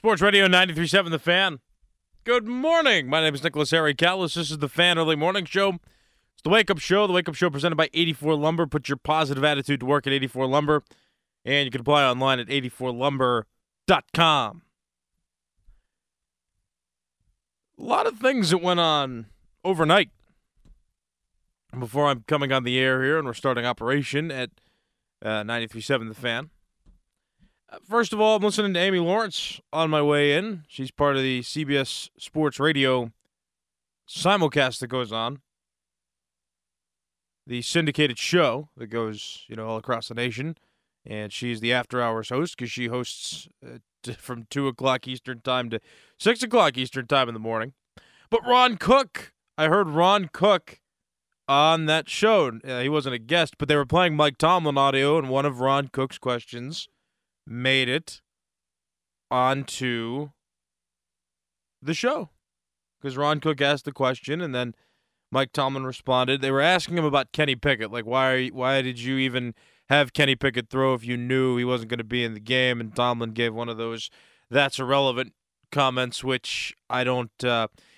Sports Radio 93.7 The Fan. Good morning. My name is Nicholas Harry Callas. This is The Fan Early Morning Show. It's the Wake Up Show. The Wake Up Show presented by 84 Lumber. Put your positive attitude to work at 84 Lumber. And you can apply online at 84lumber.com. A lot of things that went on overnight before I'm coming on the air here, and we're starting operation at 93.7 The Fan. First of all, I'm listening to Amy Lawrence on my way in. She's part of the CBS Sports Radio simulcast that goes on, the syndicated show that goes, all across the nation. And she's the after-hours host because she hosts from 2 o'clock Eastern time to 6 o'clock Eastern time in the morning. But Ron Cook, I heard Ron Cook on that show. He wasn't a guest, but they were playing Mike Tomlin audio, and one of Ron Cook's questions made it onto the show because Ron Cook asked the question, and then Mike Tomlin responded. They were asking him about Kenny Pickett, like why did you even have Kenny Pickett throw if you knew he wasn't going to be in the game? And Tomlin gave one of those "that's irrelevant" comments, which I don't.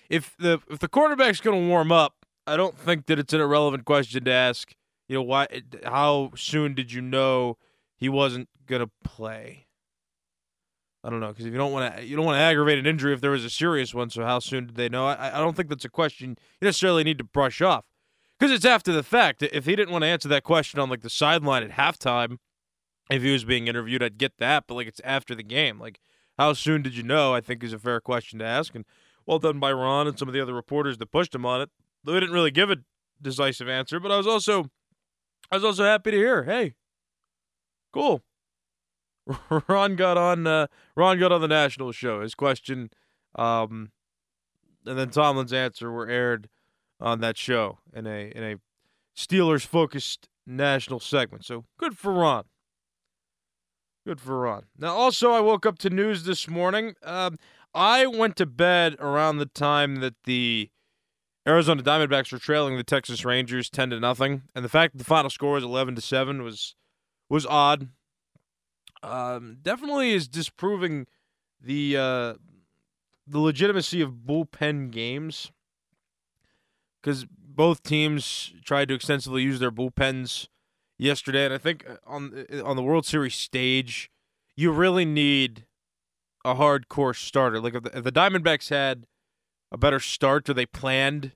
If the quarterback's going to warm up, I don't think that it's an irrelevant question to ask. Why? How soon did you know he wasn't gonna play? I don't know, because if you don't want to aggravate an injury if there was a serious one. So how soon did they know? I don't think that's a question you necessarily need to brush off, because it's after the fact. If he didn't want to answer that question on the sideline at halftime, if he was being interviewed, I'd get that. But it's after the game. How soon did you know? I think is a fair question to ask, and well done by Ron and some of the other reporters that pushed him on it. They didn't really give a decisive answer, but I was also happy to hear. Hey, cool. Ron got on the national show. His question, and then Tomlin's answer were aired on that show in a Steelers focused national segment. So good for Ron. Good for Ron. Now, also, I woke up to news this morning. I went to bed around the time that the Arizona Diamondbacks were trailing the Texas Rangers 10-0, and the fact that the final score was 11-7 was odd. Definitely is disproving the legitimacy of bullpen games, because both teams tried to extensively use their bullpens yesterday, and I think on the World Series stage, you really need a hardcore starter. If the Diamondbacks had a better start, or they planned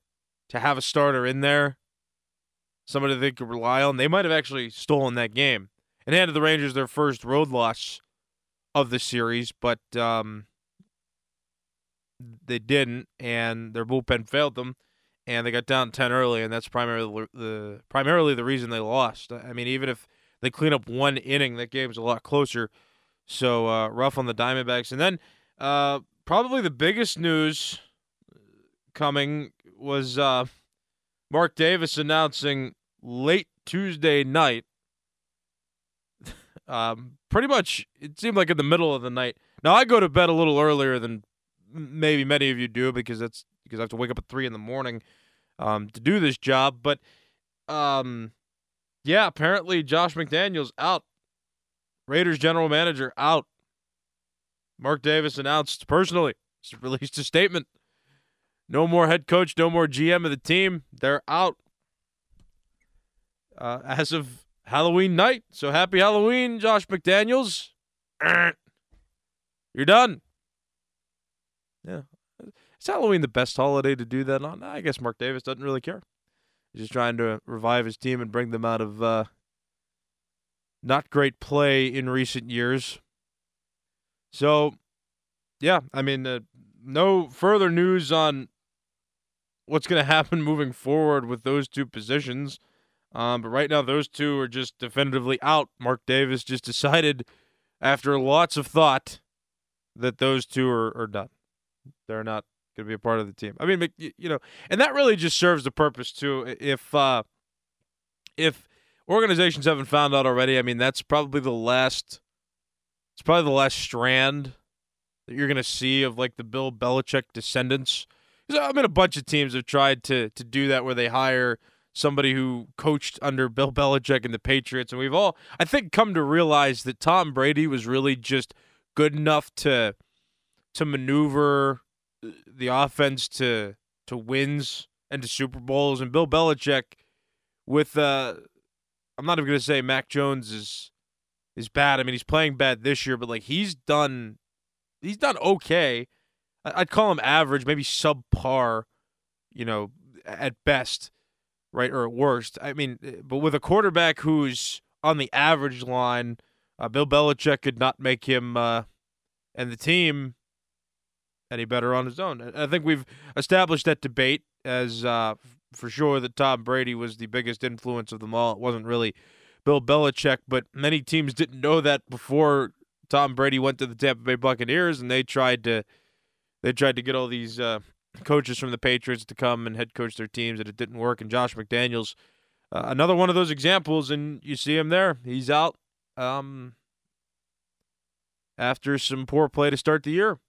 to have a starter in there, somebody they could rely on, they might have actually stolen that game and handed the Rangers their first road loss of the series, but they didn't, and their bullpen failed them, and they got down 10 early, and that's primarily the reason they lost. I mean, even if they clean up one inning, that game's a lot closer, so rough on the Diamondbacks. And then probably the biggest news coming was Mark Davis announcing late Tuesday night, pretty much, it seemed like in the middle of the night. Now, I go to bed a little earlier than maybe many of you do because I have to wake up at 3 in the morning to do this job. But, yeah, apparently Josh McDaniels out. Raiders general manager out. Mark Davis announced personally, released a statement. No more head coach, no more GM of the team. They're out as of Halloween night. So happy Halloween, Josh McDaniels. You're done. Yeah. Is Halloween the best holiday to do that on? I guess Mark Davis doesn't really care. He's just trying to revive his team and bring them out of not great play in recent years. So, yeah, I mean, no further news on what's going to happen moving forward with those two positions. But right now, those two are just definitively out. Mark Davis just decided, after lots of thought, that those two are done. They're not going to be a part of the team. I mean, and that really just serves the purpose, too. If organizations haven't found out already, I mean, that's probably the last strand that you're going to see of, the Bill Belichick descendants. I mean, a bunch of teams have tried to do that, where they hire somebody who coached under Bill Belichick and the Patriots, and we've all, I think, come to realize that Tom Brady was really just good enough to to maneuver the offense to wins and to Super Bowls. And Bill Belichick with, I'm not even going to say Mac Jones is bad. I mean, he's playing bad this year, but like he's done okay. I'd call him average, maybe subpar, you know, at best, right, or at worst. I mean, but with a quarterback who's on the average line, Bill Belichick could not make him and the team any better on his own. I think we've established that debate as for sure that Tom Brady was the biggest influence of them all. It wasn't really Bill Belichick, but many teams didn't know that before Tom Brady went to the Tampa Bay Buccaneers, and they tried to get all these coaches from the Patriots to come and head coach their teams, and it didn't work. And Josh McDaniels, another one of those examples, and you see him there. He's out after some poor play to start the year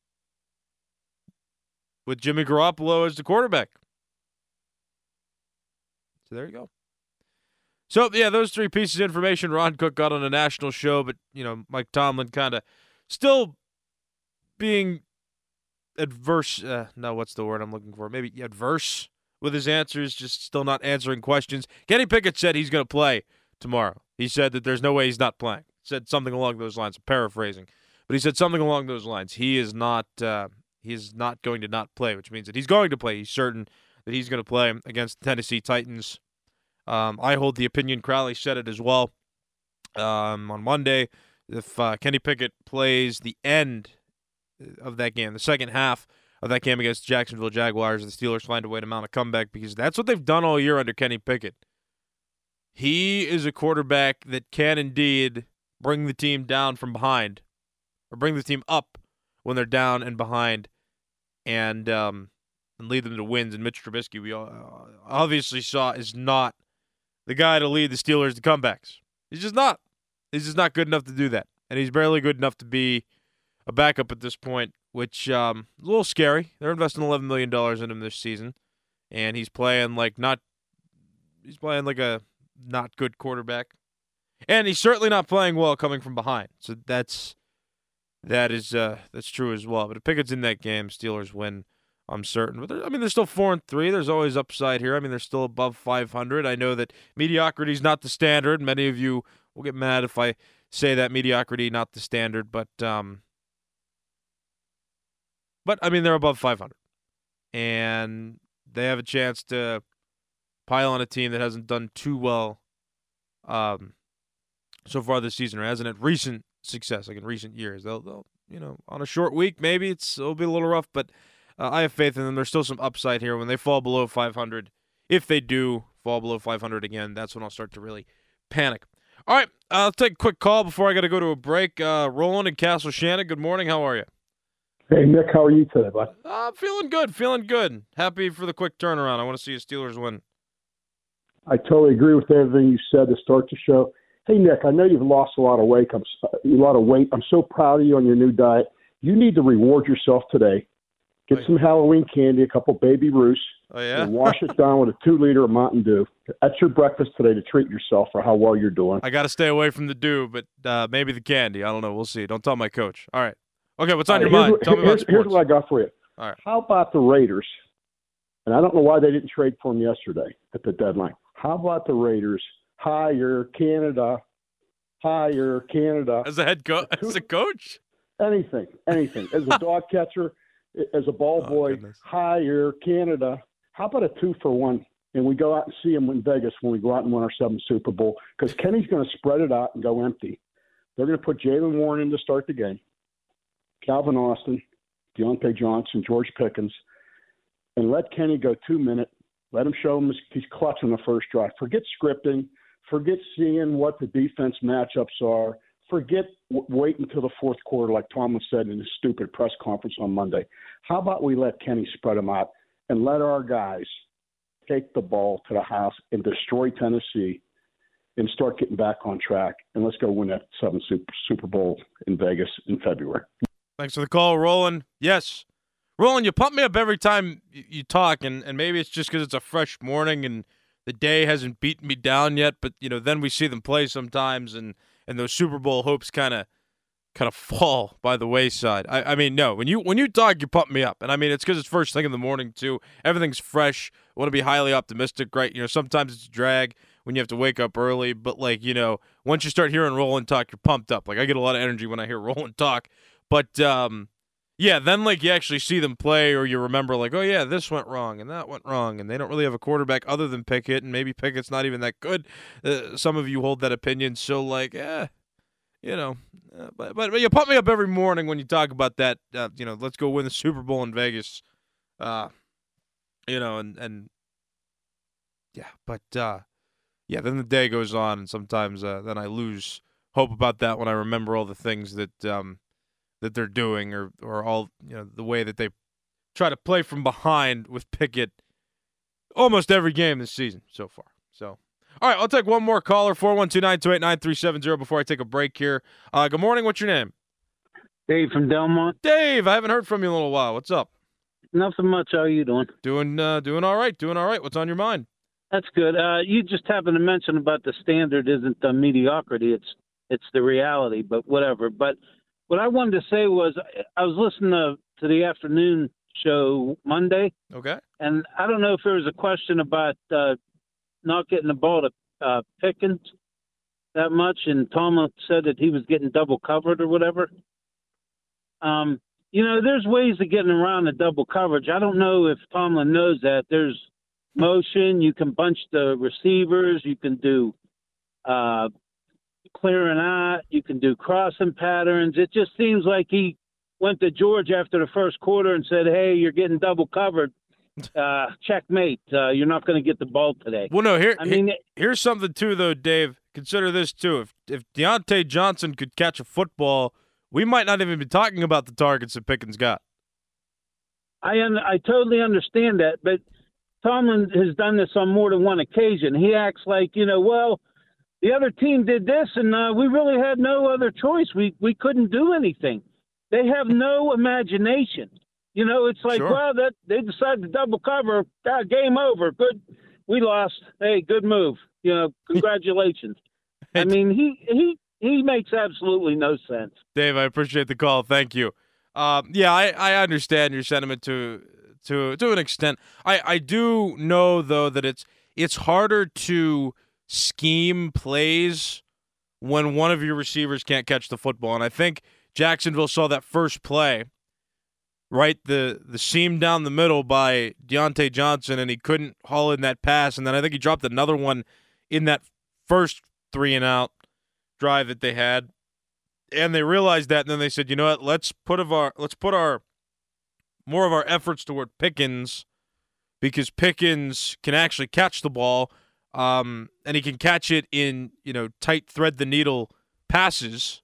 with Jimmy Garoppolo as the quarterback. So there you go. So, yeah, those three pieces of information. Ron Cook got on a national show, but, you know, Mike Tomlin kind of still being adverse. No, what's the word I'm looking for? Maybe adverse with his answers, just still not answering questions. Kenny Pickett said he's going to play tomorrow. He said that there's no way he's not playing. Said something along those lines. I'm paraphrasing. But he said something along those lines. He is not going to not play, which means that he's going to play. He's certain that he's going to play against the Tennessee Titans. I hold the opinion, Crowley said it as well on Monday, if Kenny Pickett plays the end of that game, the second half of that game against the Jacksonville Jaguars, the Steelers find a way to mount a comeback because that's what they've done all year under Kenny Pickett. He is a quarterback that can indeed bring the team down from behind or bring the team up when they're down and behind and lead them to wins. And Mitch Trubisky, we obviously saw, is not the guy to lead the Steelers to comebacks. He's just not. He's just not good enough to do that. And he's barely good enough to be a backup at this point, which is a little scary. They're investing $11 million in him this season, and he's playing like a not good quarterback. And he's certainly not playing well coming from behind. So that's true as well. But if Pickett's in that game, Steelers win, I'm certain. But they're still 4-3. There's always upside here. I mean, they're still above 500. I know that mediocrity is not the standard. Many of you will get mad if I say that mediocrity not the standard, but I mean they're above 500, and they have a chance to pile on a team that hasn't done too well so far this season, or hasn't had recent success like in recent years. They'll you know, on a short week maybe it'll be a little rough, but. I have faith in them. There's still some upside here when they fall below 500. If they do fall below 500 again, that's when I'll start to really panic. All right, I'll take a quick call before I got to go to a break. Roland in Castle Shannon, good morning. How are you? Hey, Nick, how are you today, bud? I'm feeling good. Happy for the quick turnaround. I want to see a Steelers win. I totally agree with everything you said to start the show. Hey, Nick, I know you've lost a lot of weight. I'm so proud of you on your new diet. You need to reward yourself today. Get some Halloween candy, a couple Baby Ruths, oh, yeah? And wash it down with a 2-liter of Mountain Dew. That's your breakfast today to treat yourself for how well you're doing. I got to stay away from the dew, but maybe the candy. I don't know. We'll see. Don't tell my coach. All right. Okay, what's on your mind? Tell me about sports. Here's what I got for you. All right. How about the Raiders? And I don't know why they didn't trade for him yesterday at the deadline. How about the Raiders? Hire Canada. As a head coach? As a coach? Anything. As a dog catcher. As a ball boy, goodness. Hire Canada. How about a 2-for-1? And we go out and see him in Vegas when we go out and win our 7th Super Bowl, because Kenny's going to spread it out and go empty. They're going to put Jalen Warren in to start the game, Calvin Austin, Diontae Johnson, George Pickens, and let Kenny go 2-minute. Let him show him he's clutch on the first drive. Forget scripting. Forget seeing what the defense matchups are. Forget waiting until the fourth quarter, like Tomlin said in his stupid press conference on Monday. How about we let Kenny spread them out and let our guys take the ball to the house and destroy Tennessee and start getting back on track, and let's go win that 7th Super Bowl in Vegas in February. Thanks for the call, Roland. Yes. Roland, you pump me up every time you talk, and maybe it's just because it's a fresh morning and the day hasn't beaten me down yet, but, you know, then we see them play sometimes, and those Super Bowl hopes kind of kind of fall by the wayside. I mean, no, when you talk, you pump me up. And I mean, it's because it's first thing in the morning too. Everything's fresh. I want to be highly optimistic, right? You know, sometimes it's a drag when you have to wake up early, but like, you know, once you start hearing Roland talk, you're pumped up. Like I get a lot of energy when I hear Roland talk, but, yeah, then like you actually see them play or you remember like, oh yeah, this went wrong and that went wrong and they don't really have a quarterback other than Pickett and maybe Pickett's not even that good. Some of you hold that opinion. So like, you know, but you pump me up every morning when you talk about that, you know, let's go win the Super Bowl in Vegas, you know, and yeah, but yeah, then the day goes on and sometimes then I lose hope about that when I remember all the things that, that they're doing or all, you know, the way that they try to play from behind with Pickett almost every game this season so far. So, all right, I'll take one more caller, 412-928-9370 before I take a break here. Good morning. What's your name? Dave from Delmont. Dave, I haven't heard from you in a little while. What's up? Nothing much. How are you doing? Doing all right. Doing all right. What's on your mind? That's good. You just happened to mention about the standard isn't the mediocrity. It's the reality, but whatever. But what I wanted to say was I was listening to the afternoon show Monday. Okay. And I don't know if there was a question about not getting the ball to Pickens that much, and Tomlin said that he was getting double covered or whatever. You know, there's ways of getting around the double coverage. I don't know if Tomlin knows that. There's motion. You can bunch the receivers. You can do clearing out, you can do crossing patterns. It just seems like he went to George after the first quarter and said, hey, you're getting double covered. Checkmate. You're not going to get the ball today. Well, no, here's something too, though, Dave. Consider this too. If Diontae Johnson could catch a football, we might not even be talking about the targets that Pickens got. I totally understand that, but Tomlin has done this on more than one occasion. He acts like, you know, well, the other team did this, and we really had no other choice. We couldn't do anything. They have no imagination. You know, it's like, sure. Well, that they decided to double cover. Game over. Good, we lost. Hey, good move. You know, congratulations. I mean, he makes absolutely no sense. Dave, I appreciate the call. Thank you. Yeah, I understand your sentiment to an extent. I do know though that it's harder to scheme plays when one of your receivers can't catch the football. And I think Jacksonville saw that first play, right? The seam down the middle by Diontae Johnson, and he couldn't haul in that pass. And then I think he dropped another one in that first 3-and-out drive that they had. And they realized that, and then they said, you know what, let's put our more of our efforts toward Pickens, because Pickens can actually catch the ball. And he can catch it in, you know, tight thread-the-needle passes.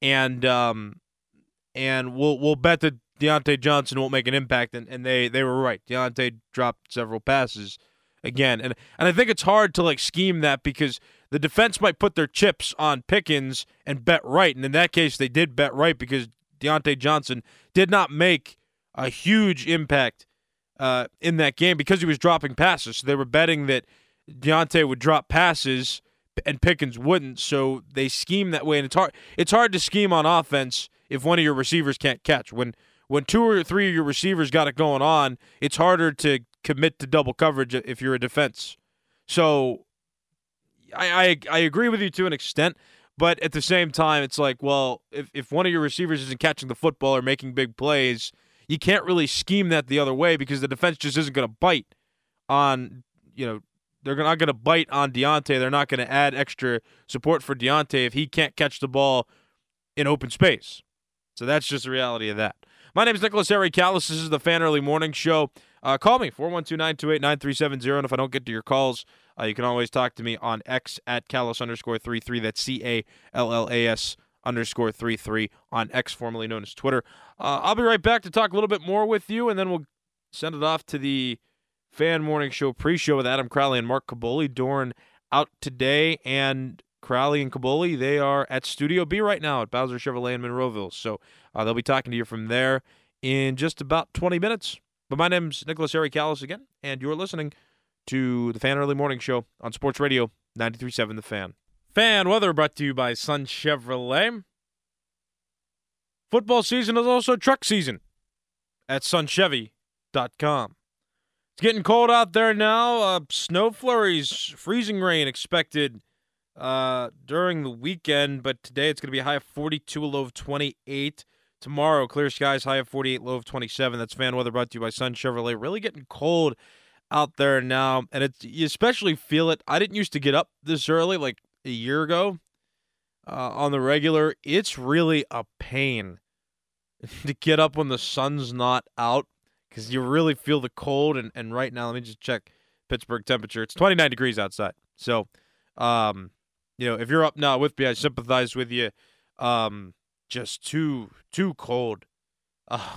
And we'll bet that Diontae Johnson won't make an impact. And they were right. Diontae dropped several passes again. And I think it's hard to, like, scheme that because the defense might put their chips on Pickens and bet right. And in that case, they did bet right because Diontae Johnson did not make a huge impact in that game because he was dropping passes. So they were betting that Diontae would drop passes and Pickens wouldn't, so they scheme that way. And it's hard to scheme on offense if one of your receivers can't catch. When two or three of your receivers got it going on, it's harder to commit to double coverage if you're a defense. So I agree with you to an extent, but at the same time, it's like, well, if one of your receivers isn't catching the football or making big plays, you can't really scheme that the other way because the defense just isn't going to bite on, you know, they're not going to bite on Diontae. They're not going to add extra support for Diontae if he can't catch the ball in open space. So that's just the reality of that. My name is Nicholas Harry Callas. This is the Fan Early Morning Show. Call me, 412-928-9370. And if I don't get to your calls, you can always talk to me on X at Callas_33. That's CALLAS_33 on X, formerly known as Twitter. I'll be right back to talk a little bit more with you, and then we'll send it off to the Fan Morning Show pre-show with Adam Crowley and Mark Caboli. Dorn out today, and Crowley and Caboli, they are at Studio B right now at Bowser Chevrolet in Monroeville. So they'll be talking to you from there in just about 20 minutes. But my name's Nicholas Harry Callas again, and you're listening to the Fan Early Morning Show on Sports Radio 93.7 The Fan. Fan weather brought to you by Sun Chevrolet. Football season is also truck season at sunchevy.com. It's getting cold out there now. Snow flurries, freezing rain expected during the weekend, but today it's going to be a high of 42, a low of 28. Tomorrow, clear skies, high of 48, low of 27. That's fan weather brought to you by Sun Chevrolet. Really getting cold out there now, and you especially feel it. I didn't used to get up this early like a year ago on the regular. It's really a pain to get up when the sun's not out because you really feel the cold. And right now, let me just check Pittsburgh temperature. It's 29 degrees outside. So, if you're up now with me, I sympathize with you. Just too cold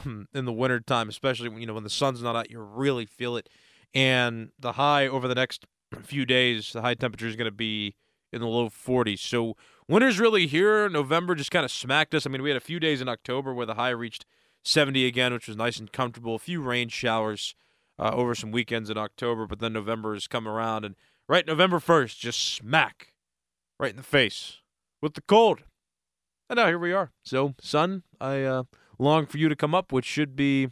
in the wintertime, especially when the sun's not out. You really feel it. And the high over the next few days, the high temperature is going to be in the low 40s. So winter's really here. November just kind of smacked us. I mean, we had a few days in October where the high reached 70 again, which was nice and comfortable. A few rain showers over some weekends in October, but then November has come around. And right November 1st, just smack right in the face with the cold. And now here we are. So, son, I long for you to come up, which should be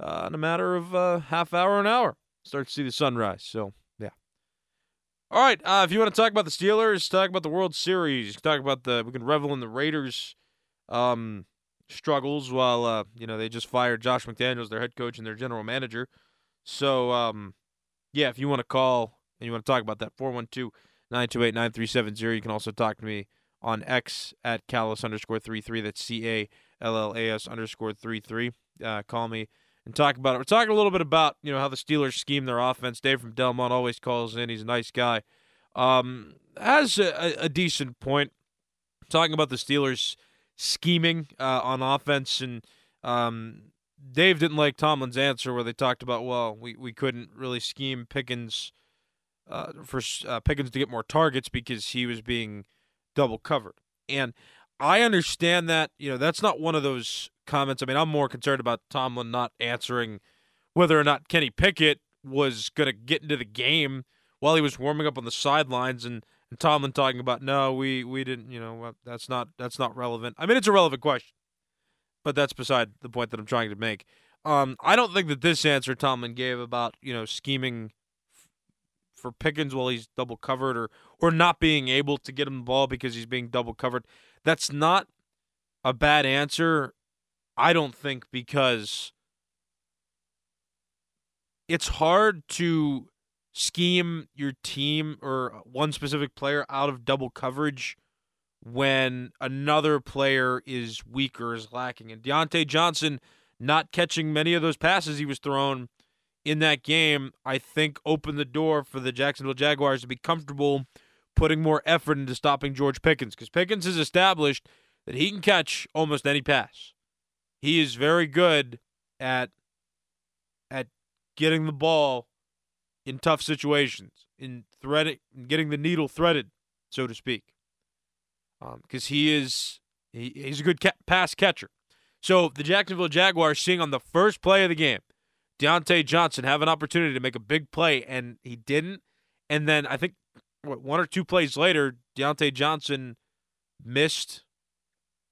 in a matter of half hour, an hour. Start to see the sunrise. So, yeah. All right. If you want to talk about the Steelers, talk about the World Series, talk about we can revel in the Raiders' struggles while, they just fired Josh McDaniels, their head coach and their general manager. So, if you want to call and you want to talk about that, 412-928-9370. You can also talk to me on X at Callas_33. That's CALLAS_33. Call me and talk about it. We're talking a little bit about, how the Steelers scheme their offense. Dave from Delmont always calls in. He's a nice guy. Has a decent point. Talking about the Steelers scheming on offense. And Dave didn't like Tomlin's answer where they talked about, well, we couldn't really scheme Pickens for Pickens to get more targets because he was being double covered. And I understand that, that's not one of those comments. I mean, I'm more concerned about Tomlin not answering whether or not Kenny Pickett was going to get into the game while he was warming up on the sidelines and Tomlin talking about, no, we didn't, that's not relevant. I mean, it's a relevant question, but that's beside the point that I'm trying to make. I don't think that this answer Tomlin gave about, scheming for Pickens while he's double covered or not being able to get him the ball because he's being double covered. That's not a bad answer, I don't think, because it's hard to scheme your team or one specific player out of double coverage when another player is weak or is lacking. And Diontae Johnson not catching many of those passes he was thrown in that game, I think, opened the door for the Jacksonville Jaguars to be comfortable putting more effort into stopping George Pickens, because Pickens has established that he can catch almost any pass. He is very good at getting the ball in tough situations, getting the needle threaded, so to speak, because he's a good pass catcher. So the Jacksonville Jaguars seeing on the first play of the game, Diontae Johnson have an opportunity to make a big play, and he didn't. And then I think one or two plays later, Diontae Johnson missed.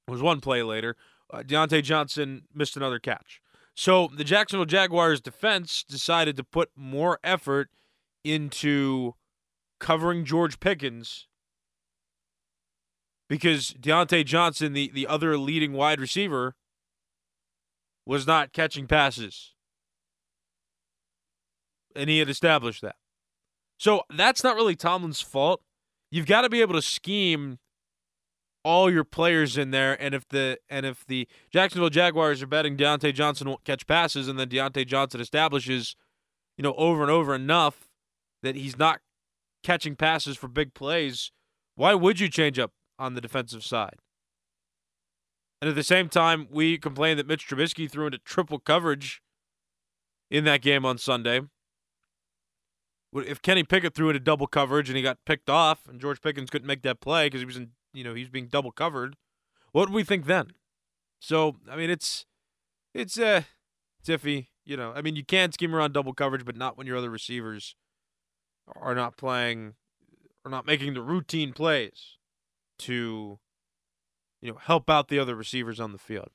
It was one play later. Diontae Johnson missed another catch. So the Jacksonville Jaguars defense decided to put more effort into covering George Pickens because Diontae Johnson, the other leading wide receiver, was not catching passes. And he had established that. So that's not really Tomlin's fault. You've got to be able to scheme all your players in there, and if the Jacksonville Jaguars are betting Diontae Johnson won't catch passes, and then Diontae Johnson establishes, over and over enough that he's not catching passes for big plays, why would you change up on the defensive side? And at the same time, we complain that Mitch Trubisky threw into triple coverage in that game on Sunday. If Kenny Pickett threw into double coverage and he got picked off and George Pickens couldn't make that play because he was being double covered, what would we think then? So, I mean, it's iffy, I mean, you can scheme around double coverage, but not when your other receivers are not playing or not making the routine plays to, help out the other receivers on the field.